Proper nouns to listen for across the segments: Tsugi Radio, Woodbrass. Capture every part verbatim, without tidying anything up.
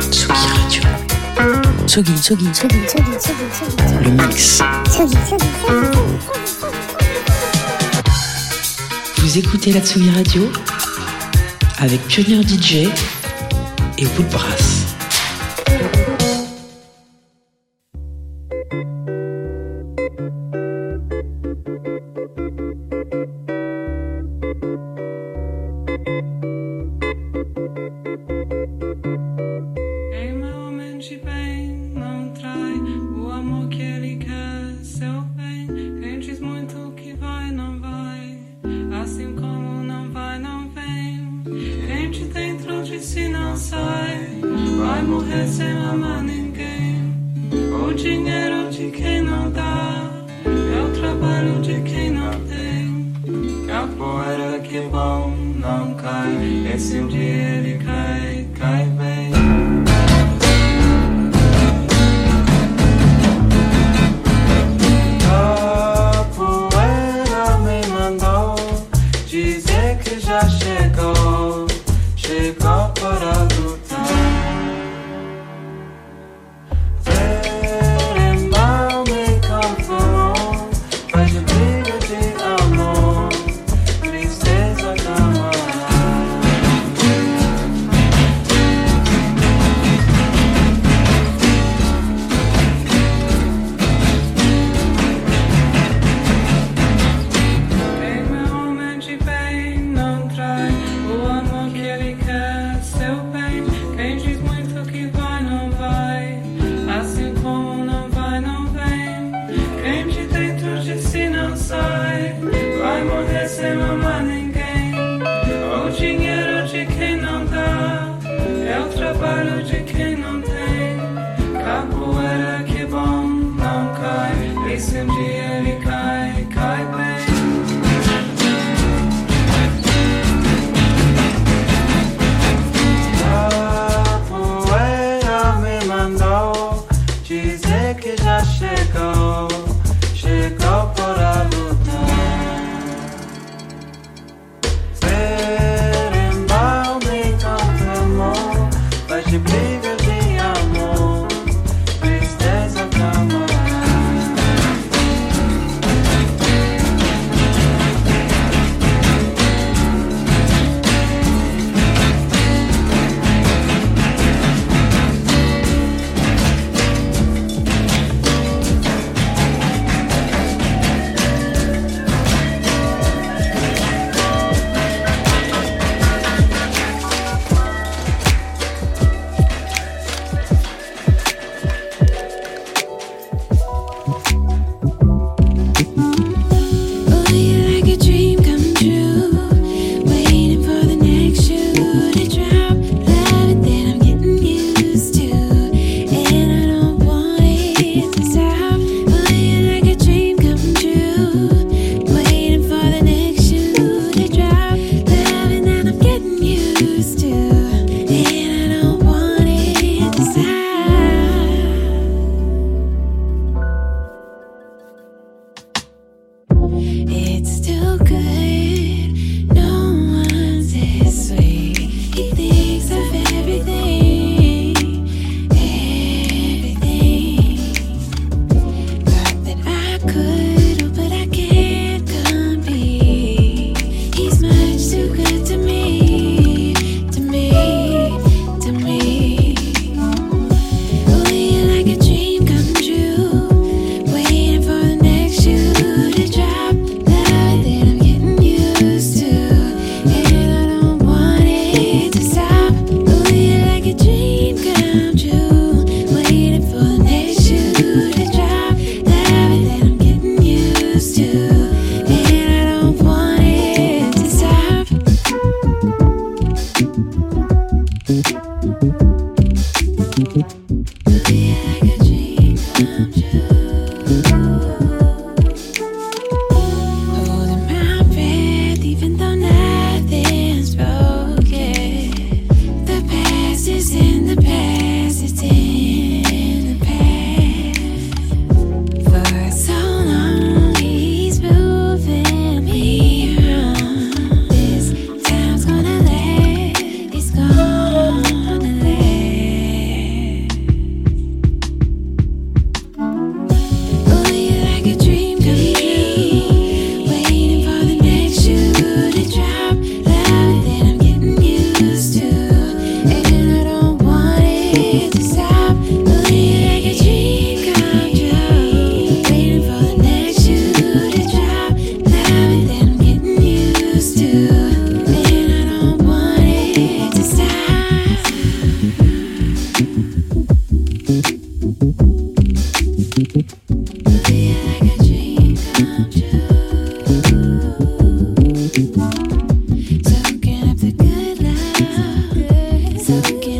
Tsugi Radio. Tsugi, Tsugi, Tsugi, Tsugi, Tsugi, Tsugi. Le mix. Tsugi, Tsugi, Tsugi. Vous écoutez la Tsugi Radio avec Pioneer D J et Woodbrass.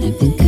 「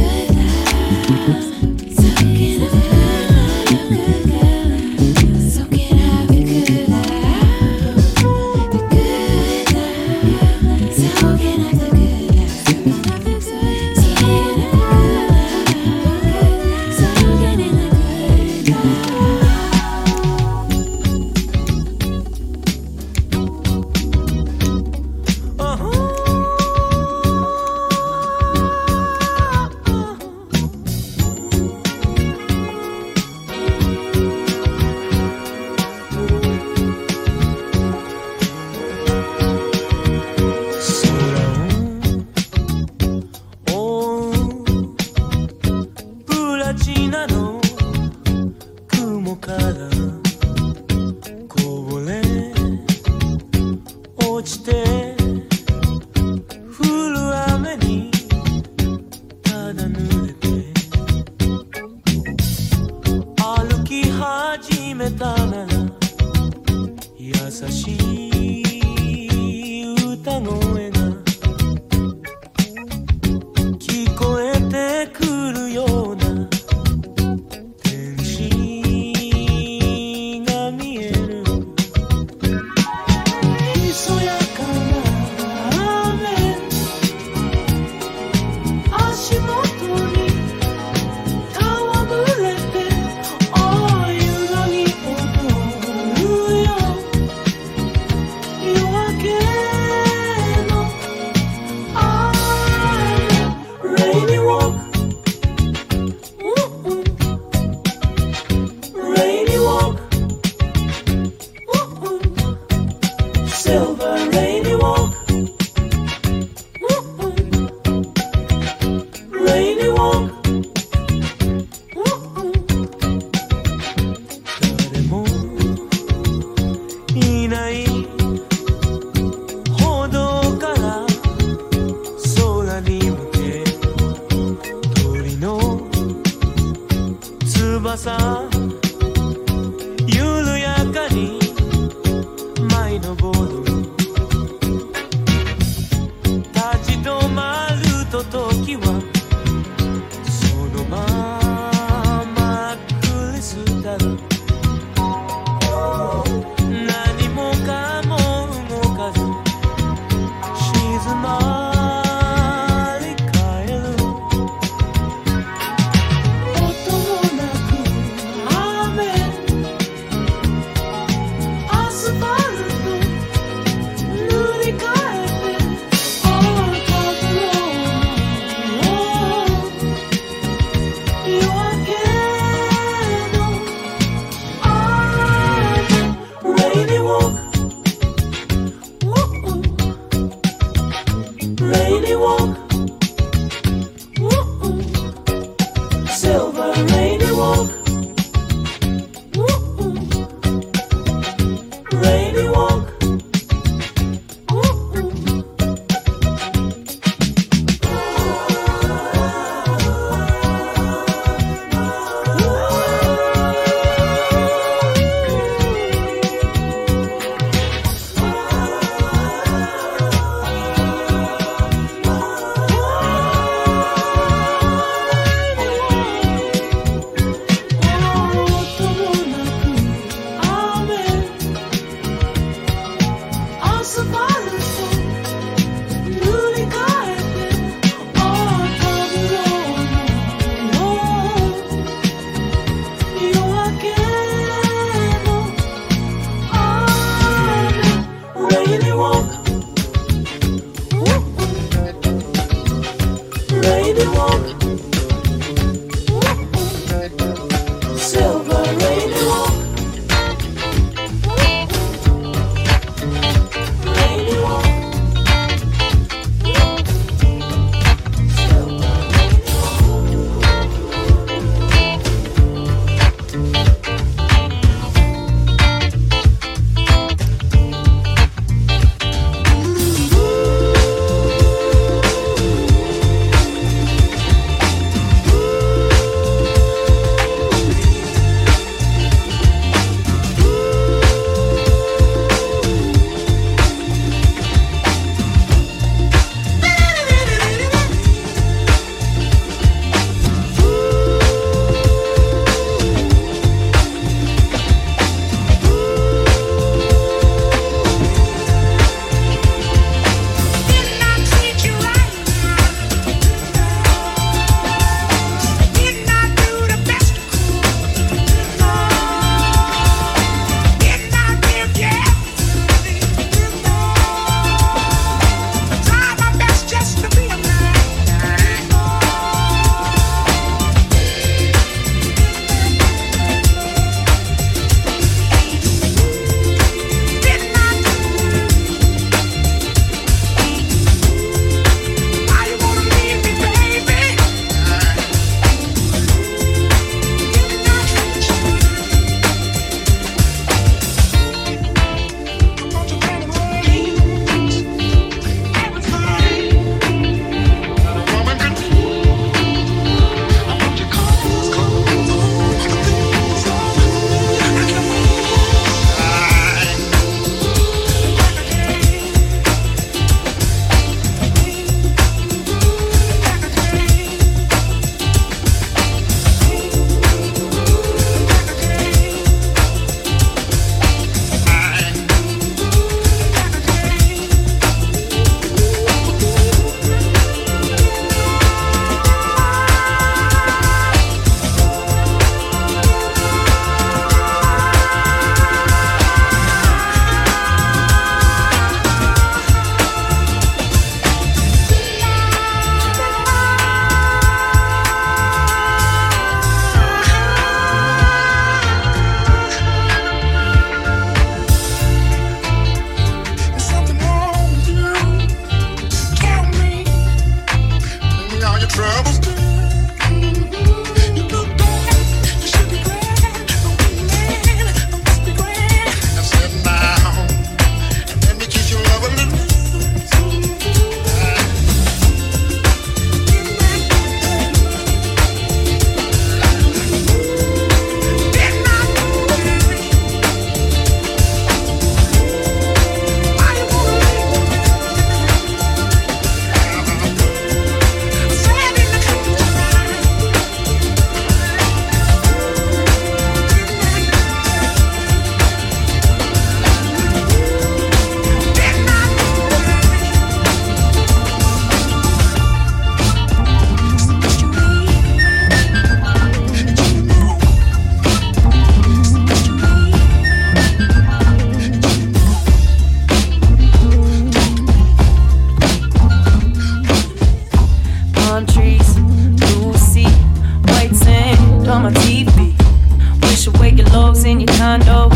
in your condo,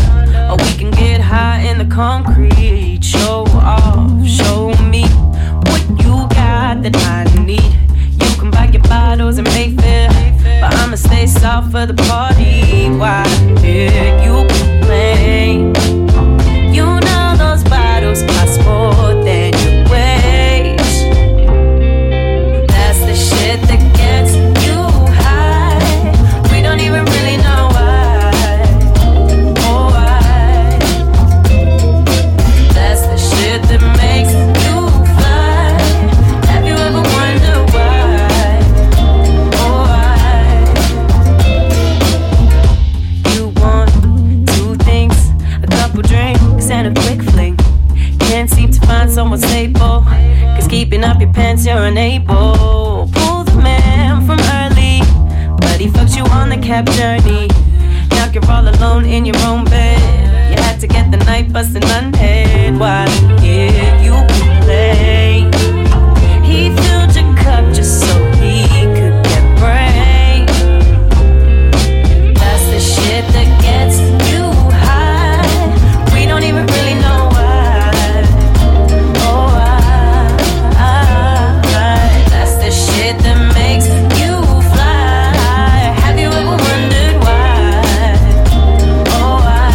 or we can get high in the concrete. Show off, show me what you got that I need. You can buy your bottles and make fair, but I'ma stay south for the party. Why did you complain? You know those bottles cost more than you waste. That's the shit that gets you high. We don't even really know why. Oh, why? That's the shit that makes you fly. Have you ever wondered why? Oh, why? You want two things, a couple drinks and a quick fling. Can't seem to find someone stable, 'cause keeping up your pants you're unable. Pull the man from early, but he fucked you on the cab journey. Now you're all alone in your own bed. You had to get the night bustin' unpaid. Why did you complain? He filled your cup just so he could get brain. That's the shit that gets you high. We don't even really know why. Oh, why? That's the shit that makes you fly. Have you ever wondered why? Oh, why?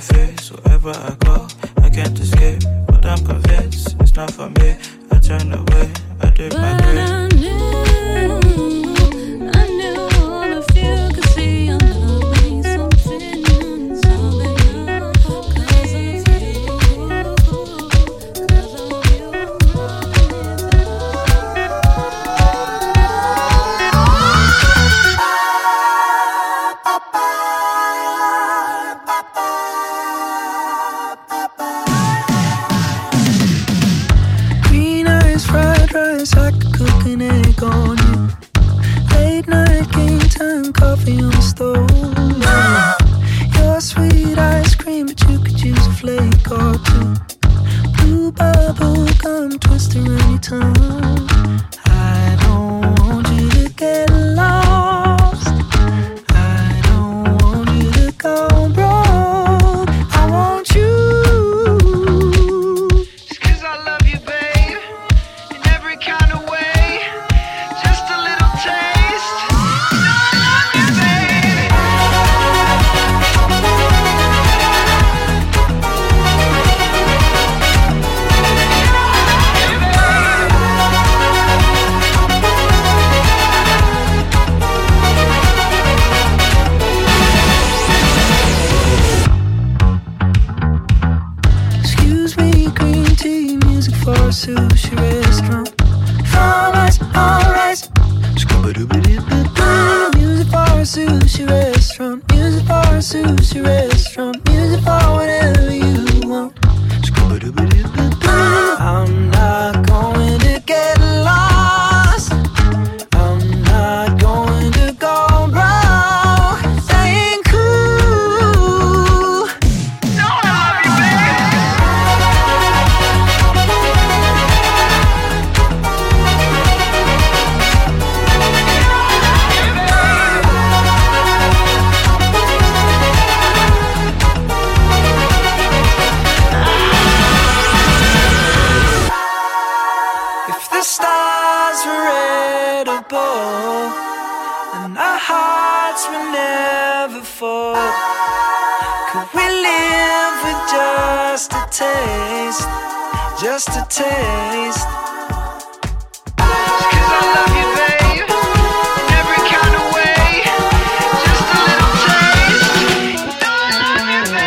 taste. sushi restaurant, music bar and sushi restaurant, music bar whenever you want. I'm not going to get lost, I'm not going to go round saying cool. Don't love you, baby. If the stars were red above and our hearts were never full, could we live with just a taste, just a taste? 'Cause I love you, babe, in every kind of way, just a little taste. Don't love you, babe.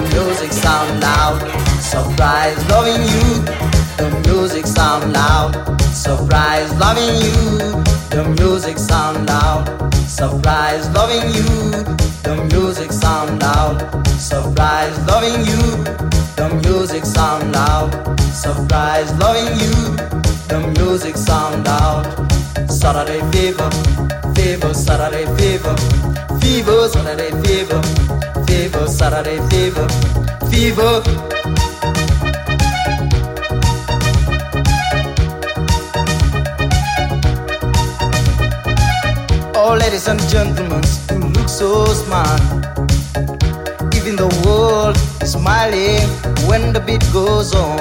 the music sound loud. Surprise loving you, the music sound loud. Surprise loving you, the music sound loud. Surprise loving you, the music sound loud. Surprise loving you, the music sound loud. Surprise loving you, the music sound loud. Saturday fever, fever, Saturday fever, fever, Saturday fever, fever, Saturday fever, fever. Oh, ladies and gentlemen, you look so smart. Even the world is smiling when the beat goes on.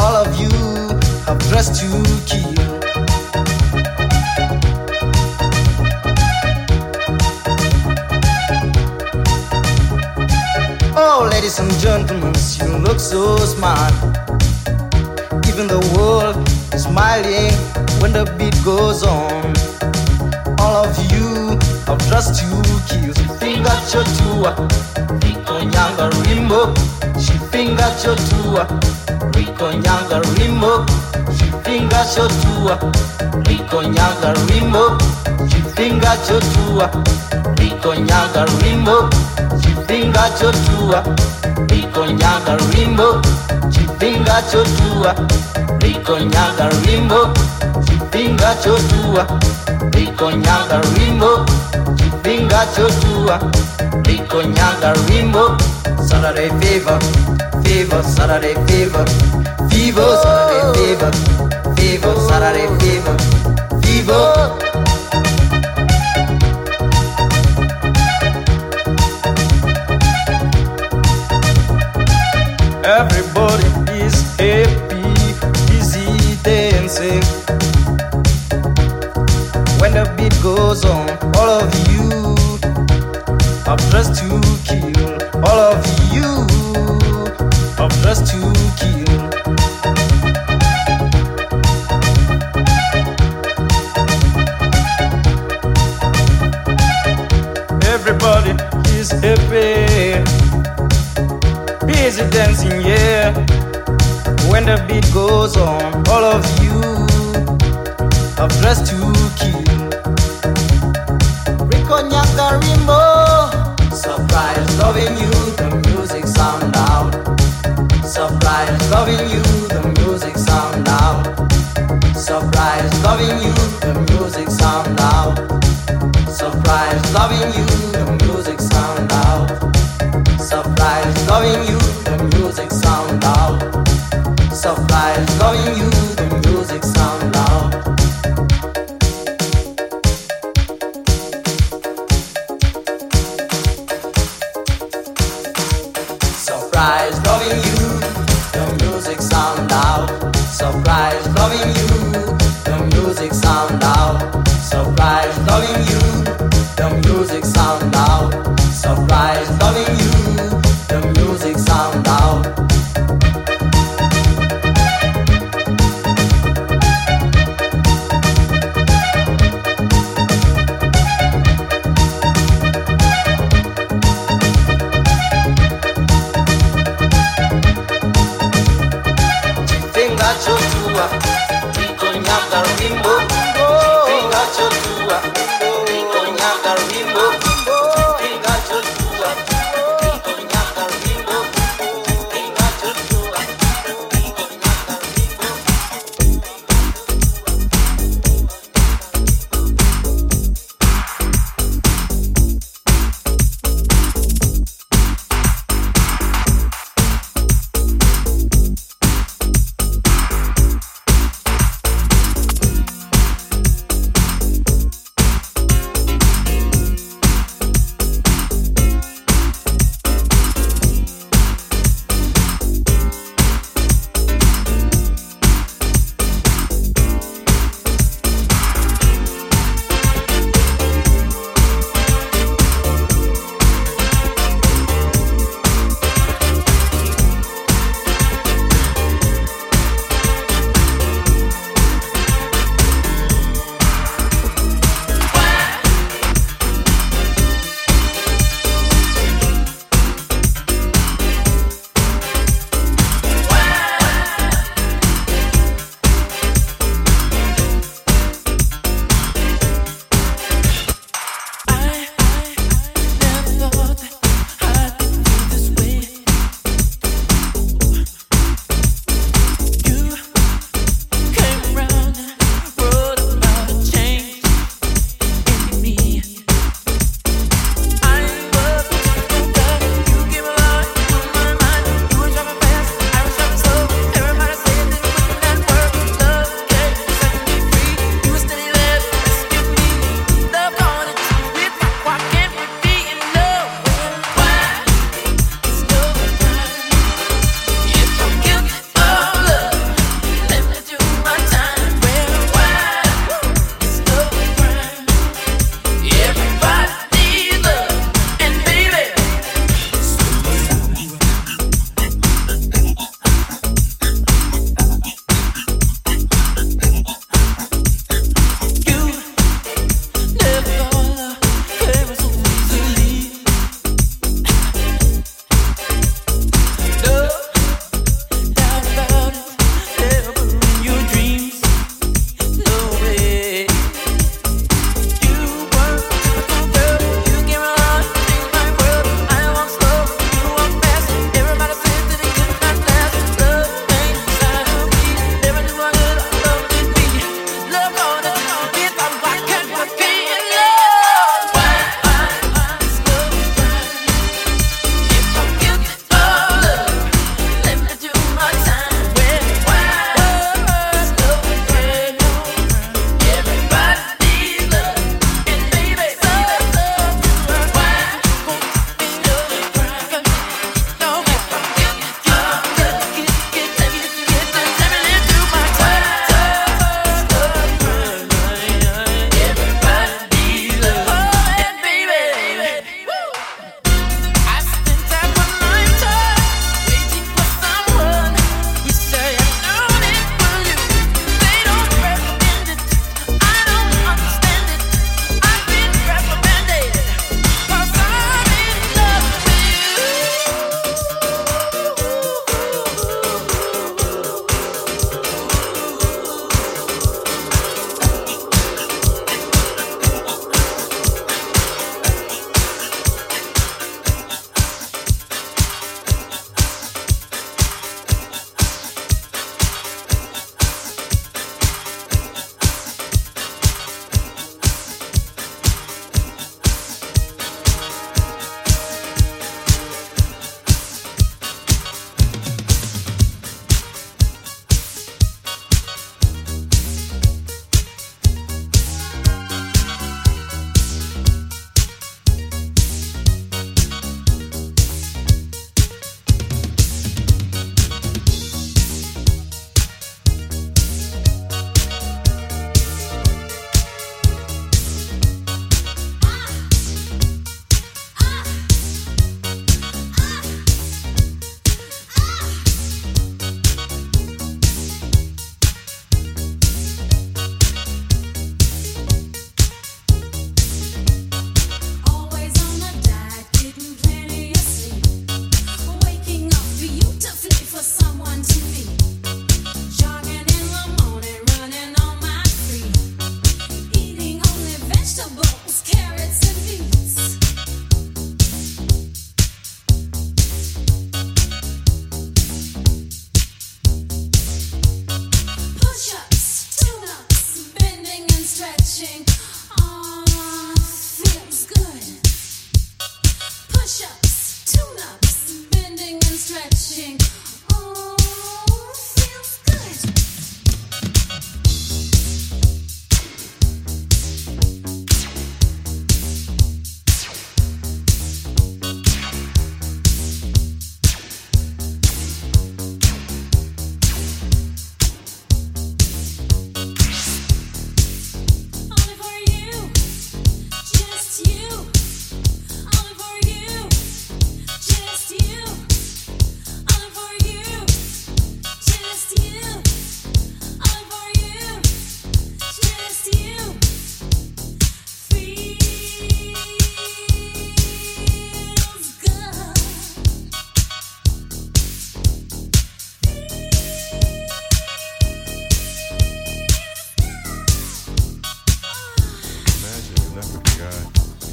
All of you have dressed to kill. Oh, ladies and gentlemen, you look so smart. Even the world is smiling when the beat goes on. All of you have dressed to kill. She fingered your tour, Rico Nyanga Rimbo. She fingered your tour, Rico Nyanga Rimbo. She fingered your tour, Rico Nyanga Rimbo. She fingered your tour, Rico Nyanga Rimbo. She fingered your tour, Rico Nyanga Rimbo. She fingered your tour, Rico Nyanga Rimbo. She fingered your tour. Rico Nyanga Rimbo, Chifinga Chotua, Rico Nyanga Rimbo, Saturday fever, fever, Saturday fever, fever, Saturday fever, fever, Saturday fever, fever. Everybody is happy, busy dancing. When the beat goes on, all of you are dressed to kill. All of you are dressed to kill. Everybody is happy, busy dancing, yeah. When the beat goes on, all of you are dressed to kill. Nyanga Rimbo, surprise loving you, the music sound loud. Surprise loving you, the music sound loud. Surprise loving you, the music sound loud. Surprise loving you, the music sound loud. Surprise loving you, the music sound loud. Surprise loving you, the music sound loud. Surprise loving you, the music sound loud. Surprise loving you, the music sound loud. Surprise loving you, the music sound loud. Surprise loving you, the music sound loud.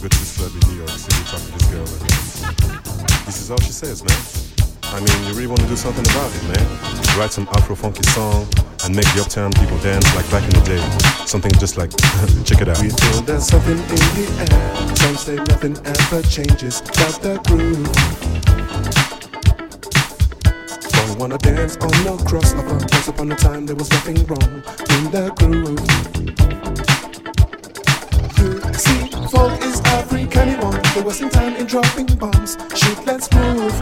go to this club in New York City talking to this girl. And this is all she says, man. I mean, you really want to do something about it, man. Write some Afro-funky song and make the uptown people dance like back in the day. Something just like, check it out. We feel there's something in the air. Some say nothing ever changes but the groove. Don't wanna dance on no crossover. Once upon a time there was nothing wrong in the groove. You see, folk is African, he won. There wasn't time in dropping bombs. Shoot, let's move.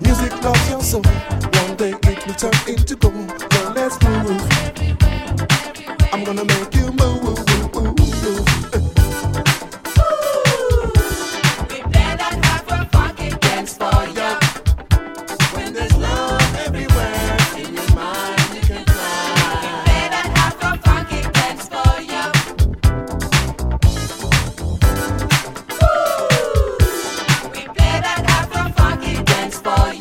Music loves your soul. One day it will turn into gold. Now let's move. I'm gonna make you move. We play that Afro-funky dance for ya. When there's love everywhere in your mind, you can fly. We play that Afro-funky dance for ya. Ooh, we play that Afro-funky dance for ya.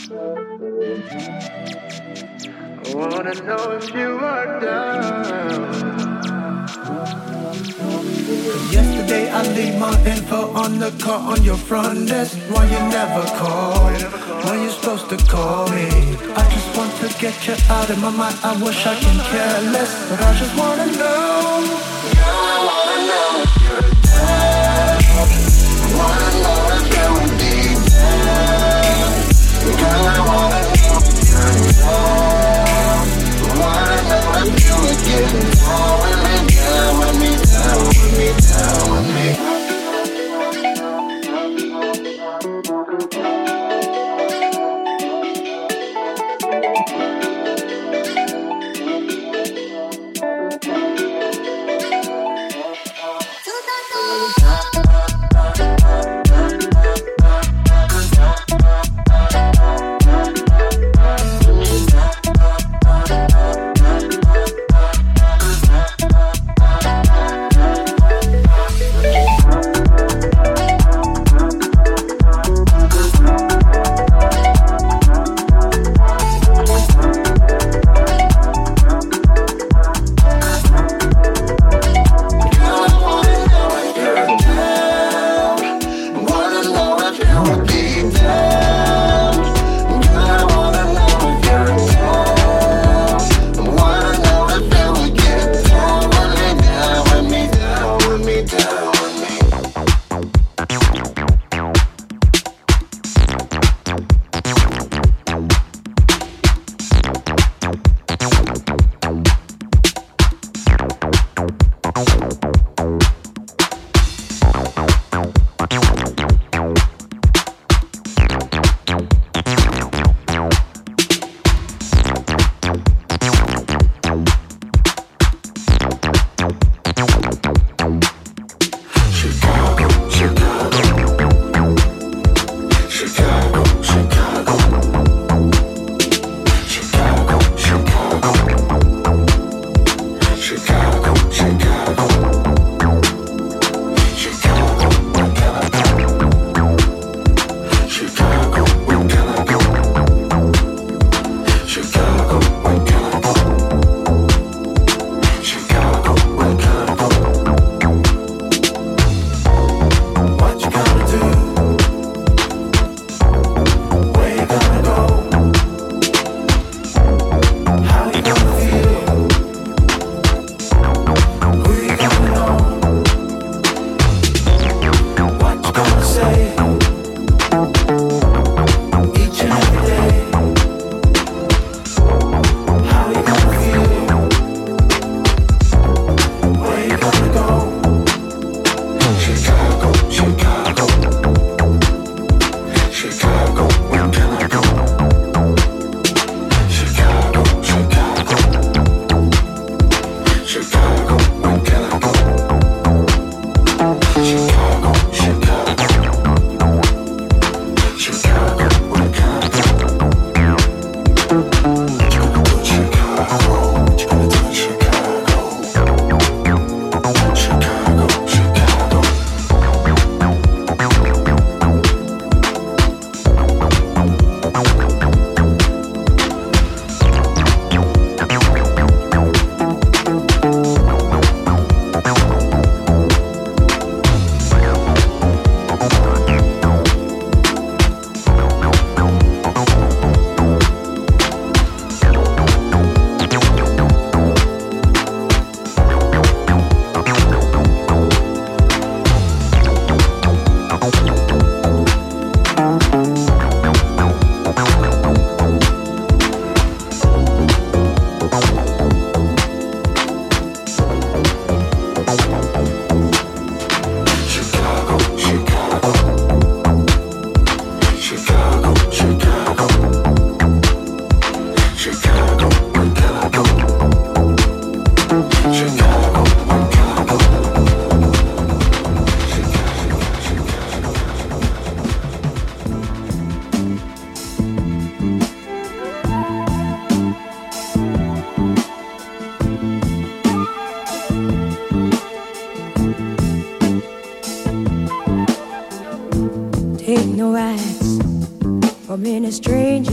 I wanna know if you are down. Yesterday I leave my info on the car on your front desk. Why you never call? When you supposed to call me? I just want to get you out of my mind. I wish I can care less, but I just wanna know. I wanna know if you're down. I wanna know if you're indeed down. Girl, I wanna know if you're down. I wanna know if you were getting down with me, down with me, down with me, down with me.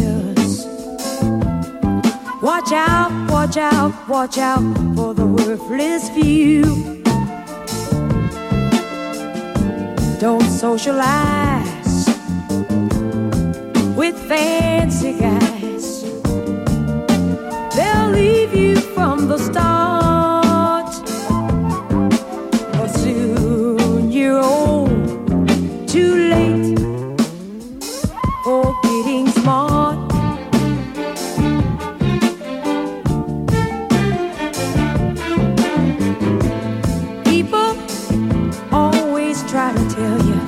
years. Watch out, watch out, watch out for the worthless few. Don't socialize with fancy guys. They'll leave you from the start, but soon you're old, too late for getting smart. People always try to tell you,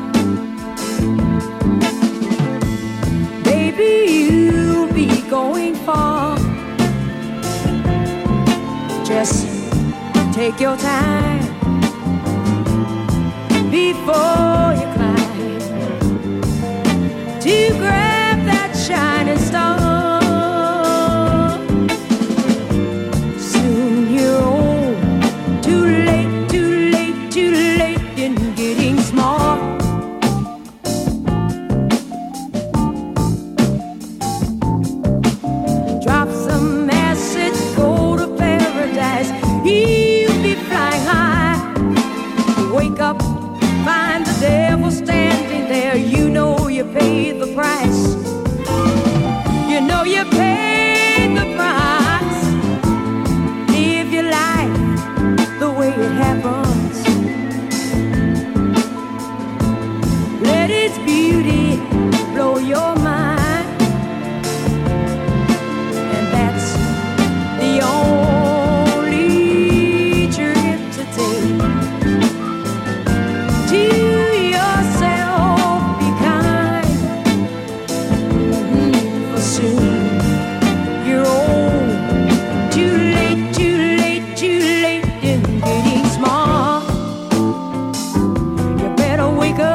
baby, you'll be going far. Just take your time before you climb to grab that shining star. Soon you're old, too late, too late, too late in getting smart. Drop some acid, go to paradise. You'll be flying high. Wake up, find the devil standing there. You know you paid the price. You know you paid the price. Live your life the way it happens. Let its beauty blow your mind. And that's the only trip to take. To yourself, be kind. Mm, For soon you're old. Too late, too late, too late in getting smart. You better wake up.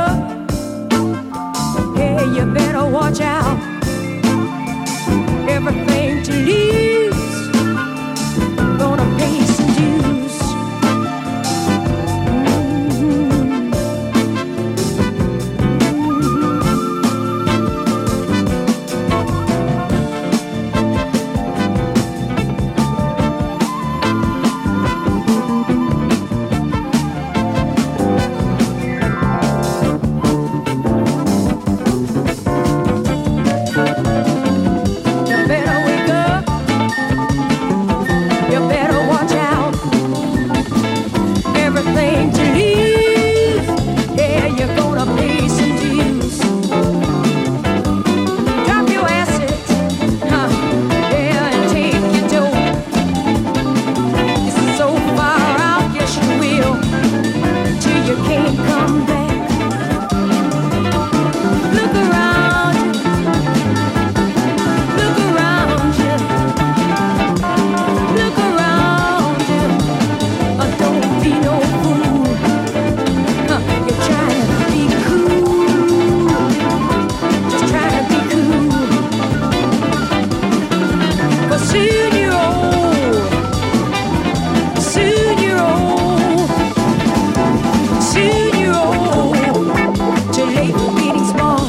Hey, you better watch out. Everything to lose. Gonna pay some dues. Mm. You better wake up. You better watch out. Everything to lose. Yeah, you're gonna pay some dues. Drop your assets, huh? Yeah, and take your dough. It's so far out, yes you will, till you can't come back. Look around. Look around you. Look around you. Uh, don't be no fool. Huh, you're trying to be cool. Just trying to be cool. But soon you're old. Soon you're old. Soon you're old. Too late for getting smart.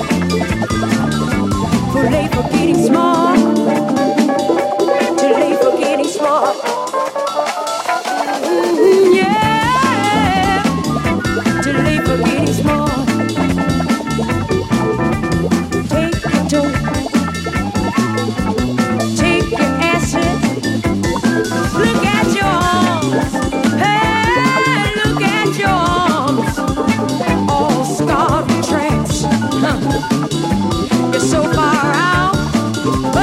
Too late for getting smart. Too late for getting smart. Mm, yeah. Too late for getting smart. Take your dough. Take your acid. Look at your arms. Hey, look at your arms. All scarred with tracks. Huh. You're so far out. But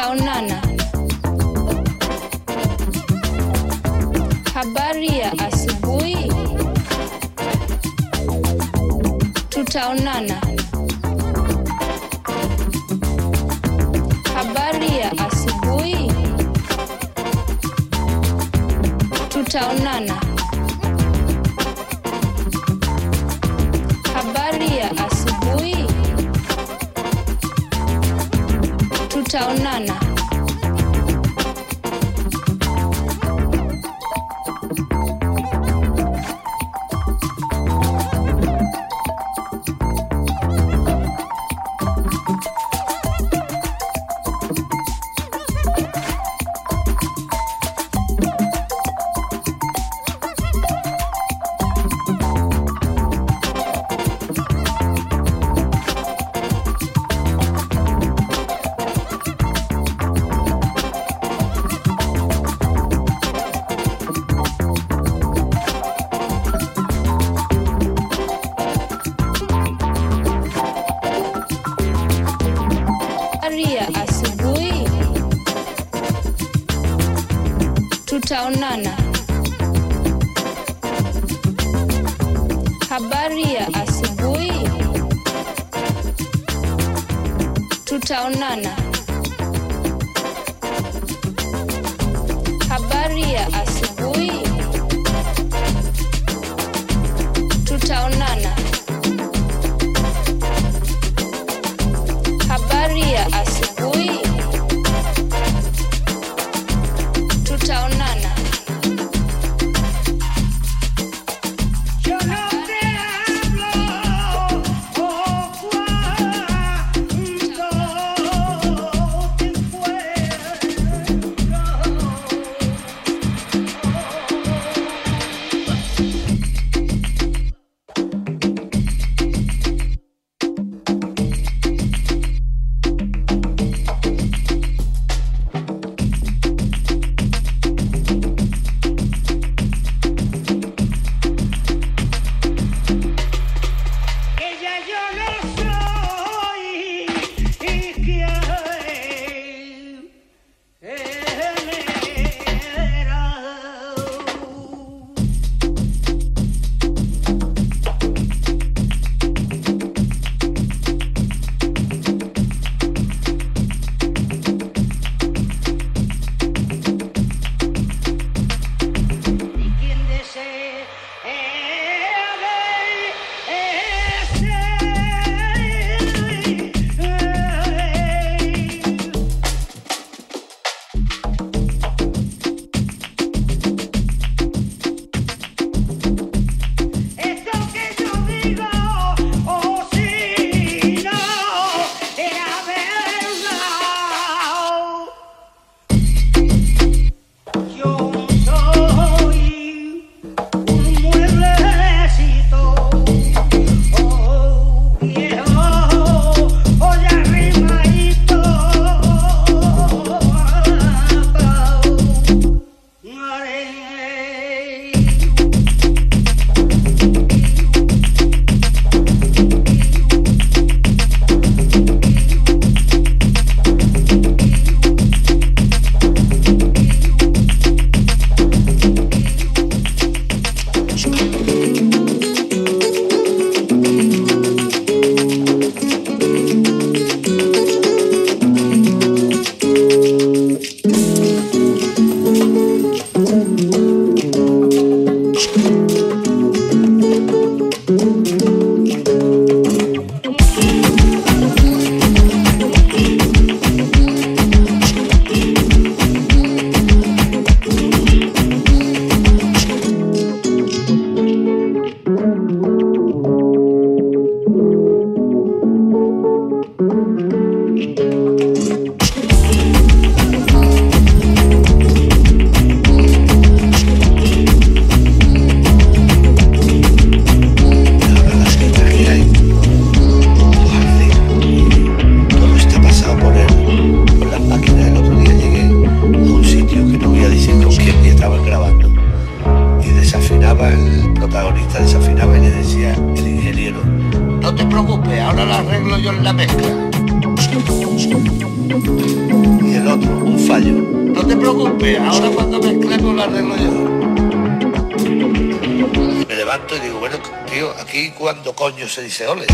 tutaonana. Habari ya asubuhi. Tutaonana. Habari ya asubuhi. Tutaonana. Habari ya asubuhi. Tutaonana. Tutaonana. Habari ya asubuhi. Tutaonana. Habari ya asubuhi. Tutaonana. Habari ya asubuhi. Tutaonana. No te preocupes, ahora la arreglo yo en la mezcla. y el otro, un fallo. No te preocupes, ahora cuando mezclemos lo arreglo yo. Me levanto y digo, bueno, tío, aquí cuando coño se dice ole.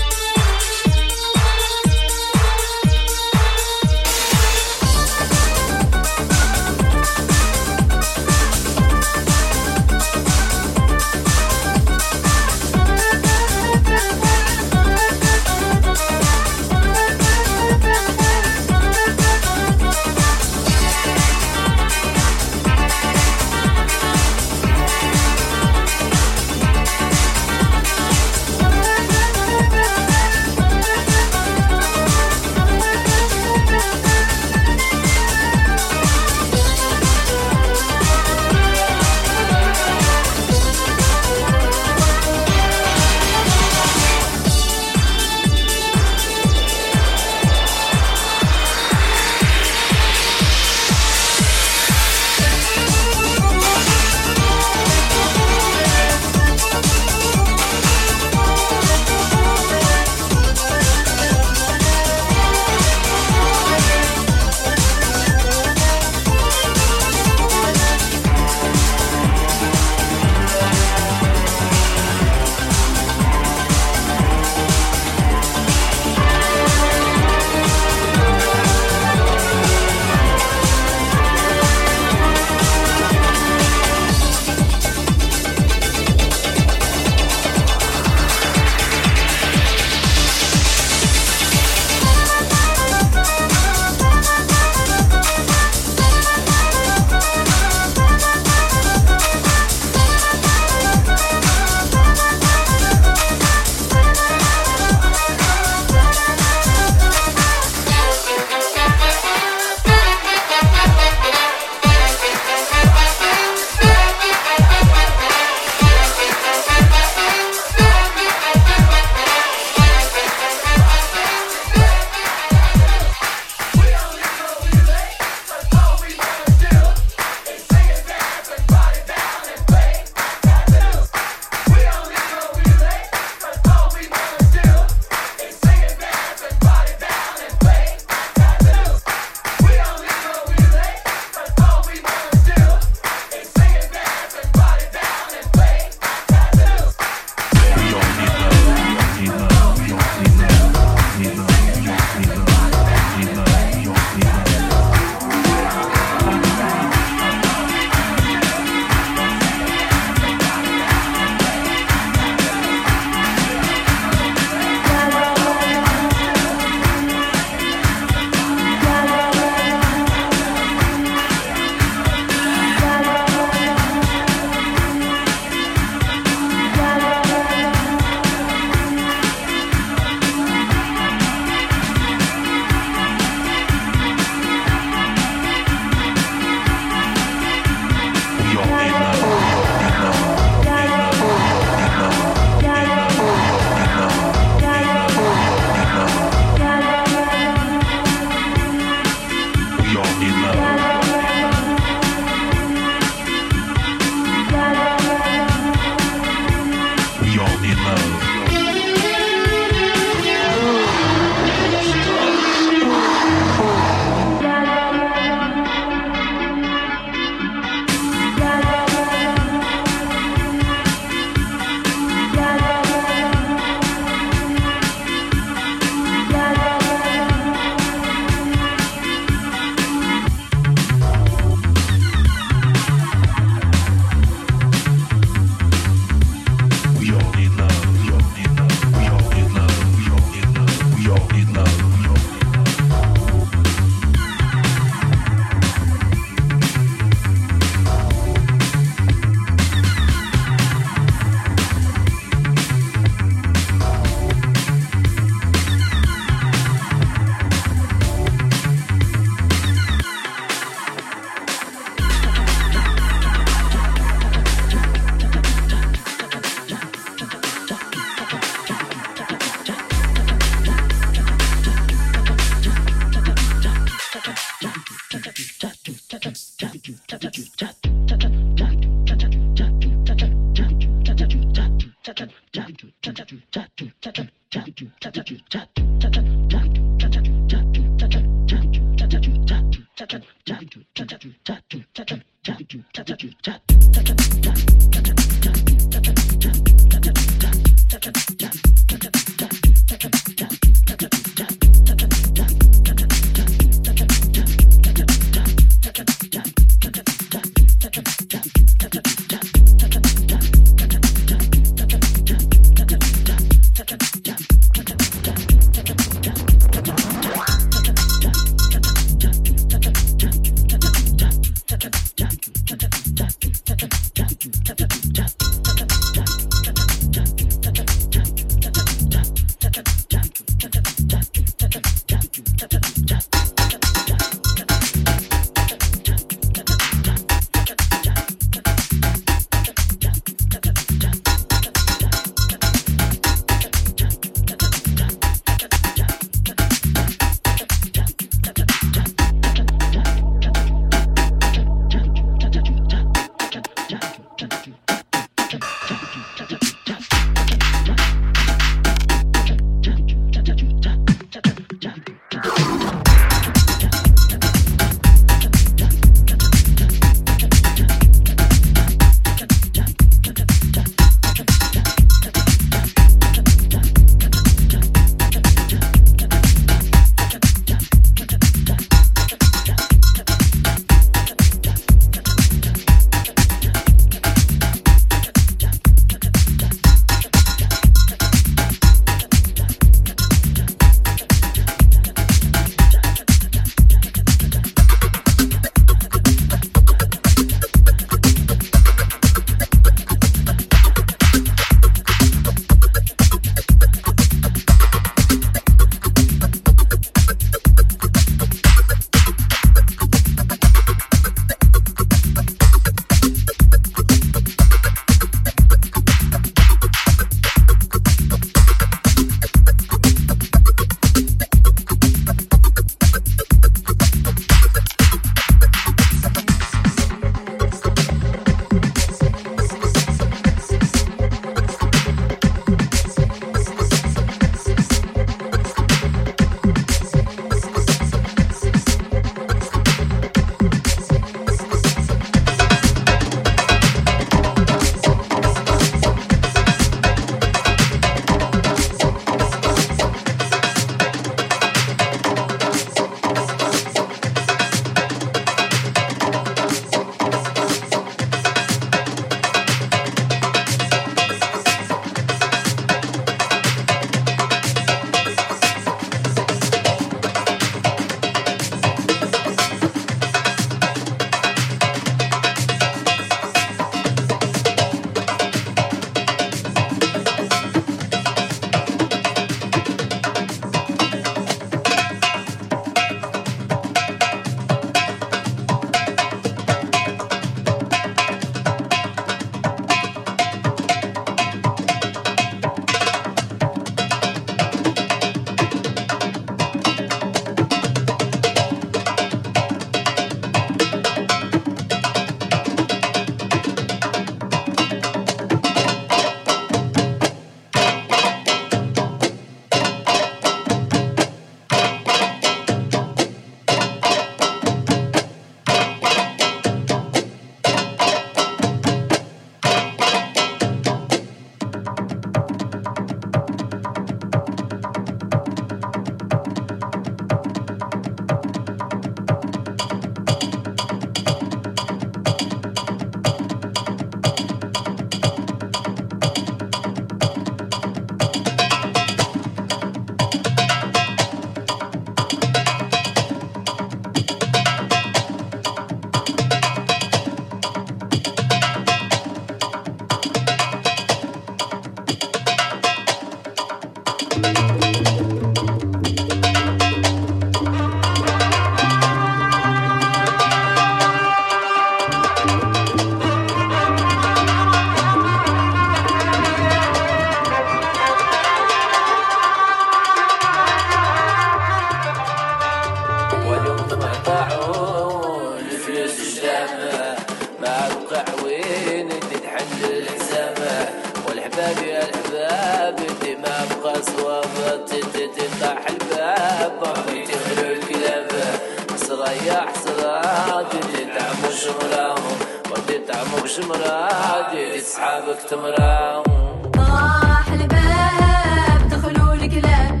يا الباب اللي ما بقى صوابه تتفتح الباب عم تغرق لبه صريح صرادي تتعمق شمراهم ودي تعمق شمرادي اصحابك تمراهم طاح الباب دخلوا الكلاب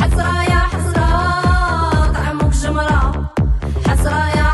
حسره يا حسره تعمق شمره حسره يا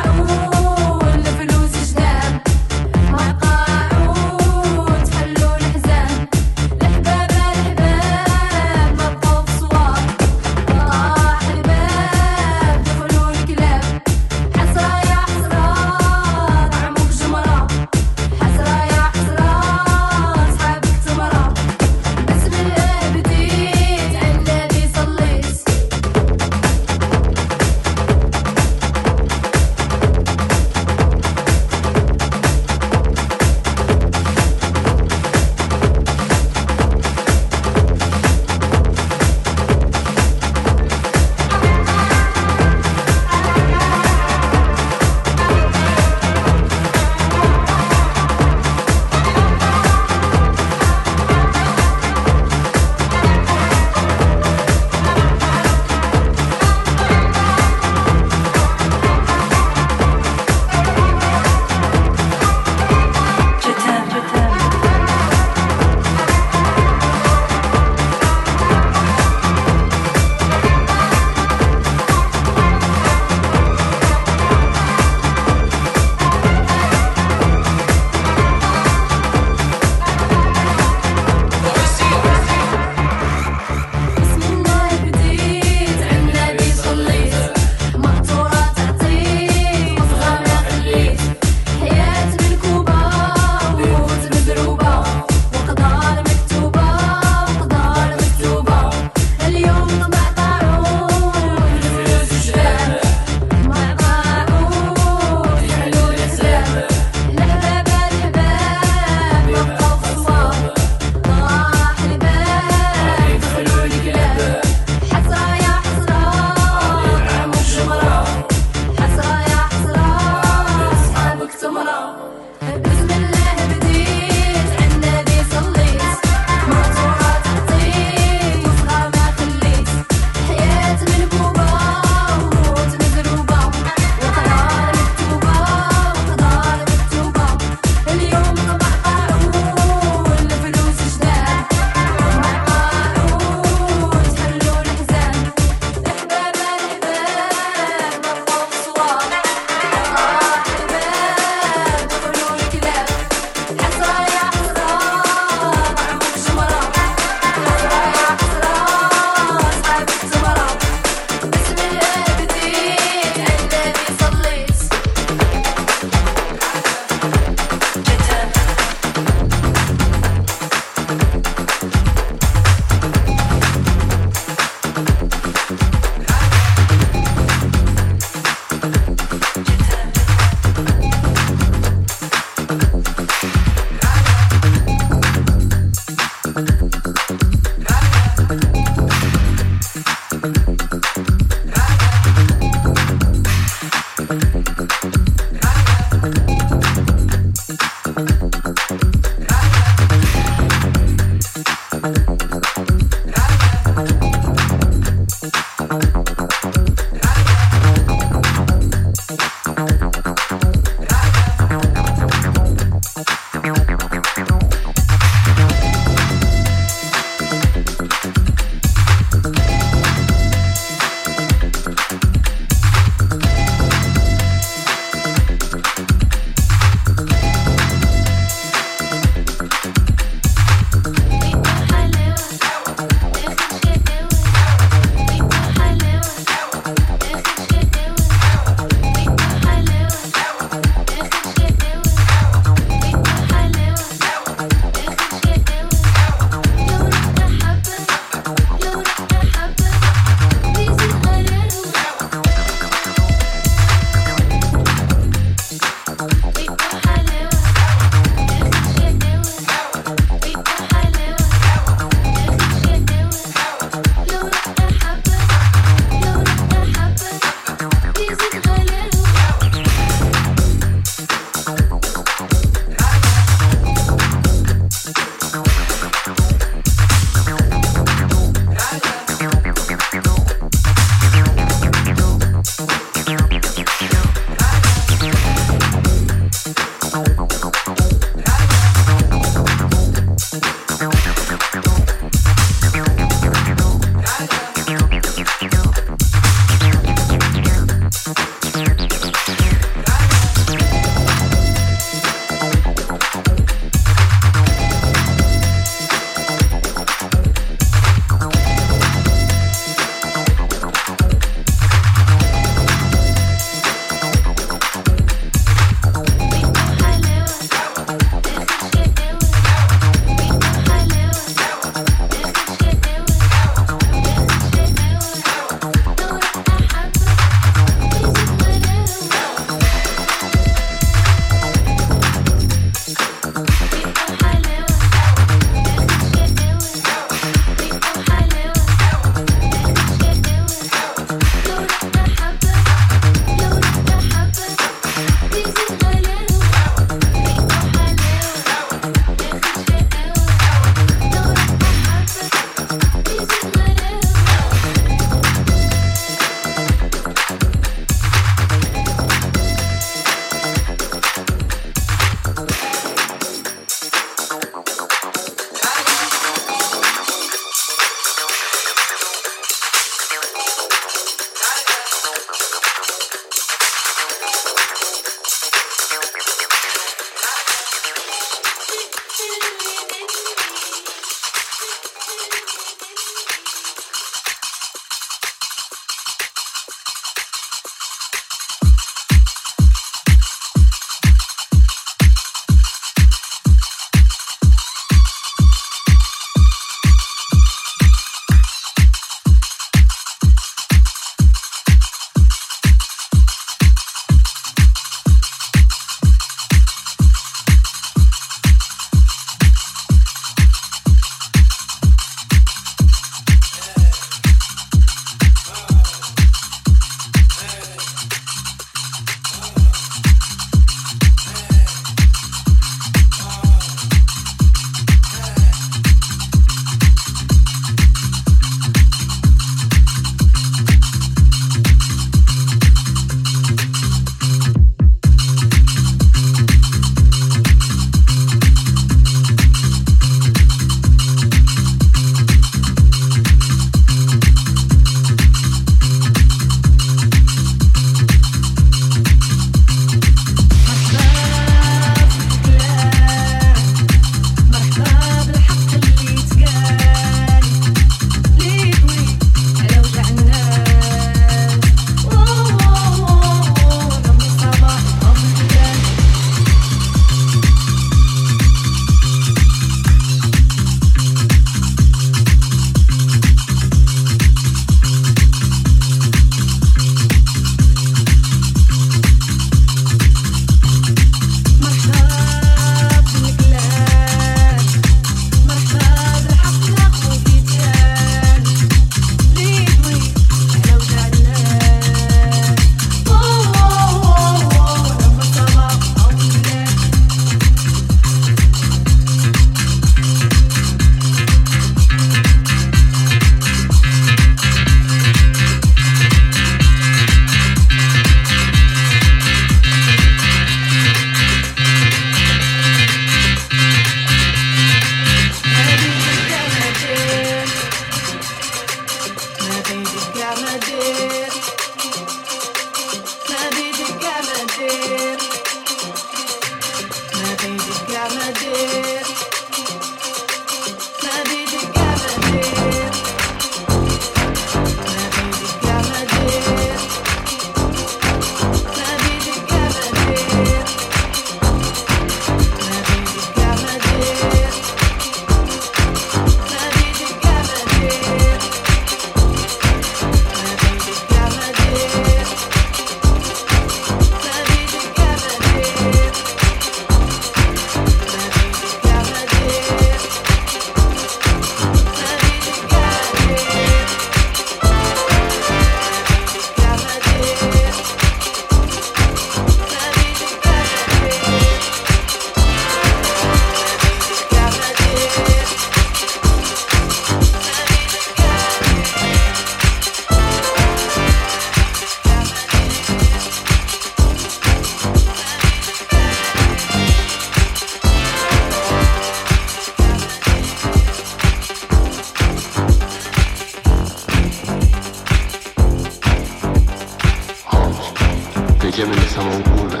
Idziemy na samą górę,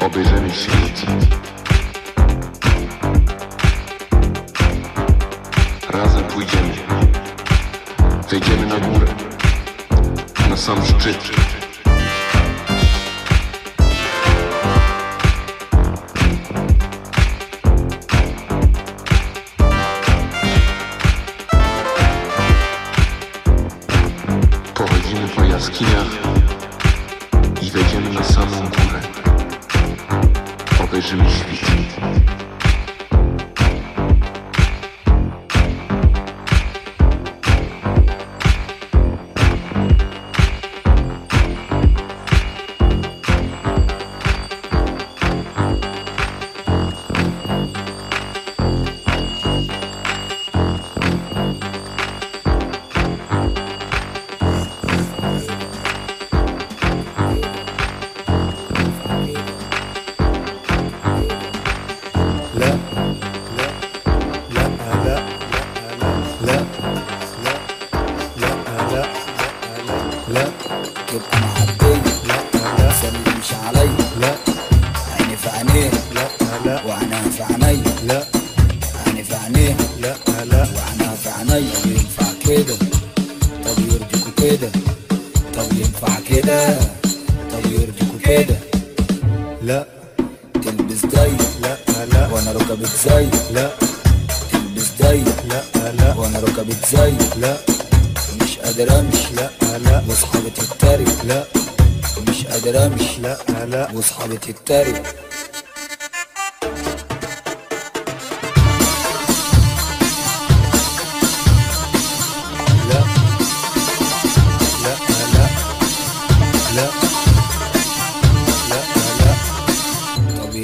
obejrzymy świat. Razem pójdziemy, wejdziemy na górę, na sam szczyt. Pochodzimy po jaskiniach. Wejdziemy na samą górę, obejrzymy świt. تتاري طب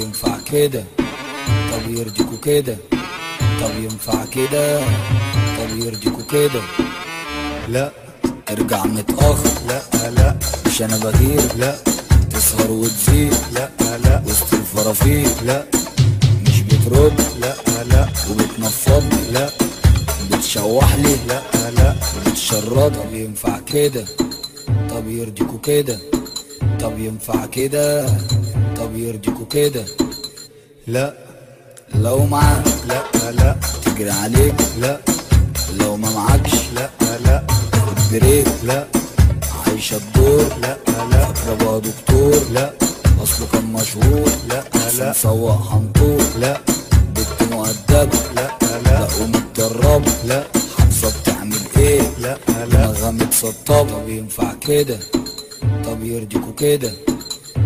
ينفع كده طب يرضيكوا كده طب ينفع كده طب يرضيكوا كده لا ارجع متأخر لا لا مش انا بغير لا تسهر وتزيد لا لا وسط الفرافيل لا مش بترد لا لا وبتنفضني لا بتشوحلي لا لا بتشرد طب ينفع كده طب يرضيكوا كده طب ينفع كده طب يرضيكوا كده لا لو معاك لا لا تجري عليك لا لو ما معكش لا لا خد بريك لا عايشة الدور لا لا فاكرة بقى دكتور لا اصله كان مشهور لا لا سواق هنطور لا بنت مؤدبة لا لا ومتدربة لا حافظة بتعمل ايه لا لا دماغها متسطبة طب ينفع كده طب يرضيكوا كده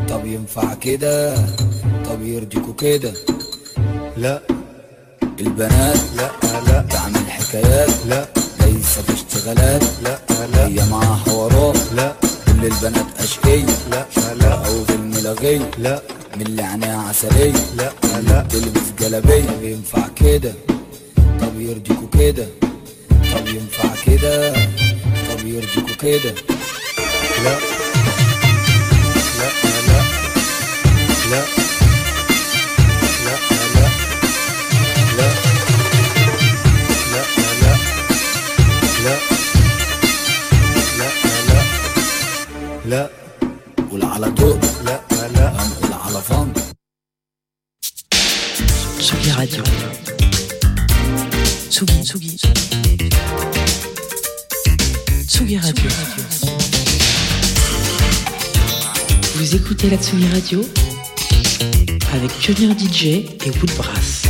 طب ينفع كده طب يرضيكوا كده لا البنات لا لا تعمل حكايات لا ليس في اشتغالات لا لا هي معاها حوارات لا كل البنات اشقية لا لا او في الملاغية لا من اللي عينيها عسلية لا لا تلبس جلابية طب ينفع كده طب يرضيكوا كده طب ينفع كده طب يرضيكوا كده لا لا لا لا لا لا لا لا لا لا لا قول على دور لا لا قول على فن Tsugi Radio Tsugi Tsugi Tsugi Radio Vous écoutez la Tsugi Radio avec Pioneer D J et Woodbrass.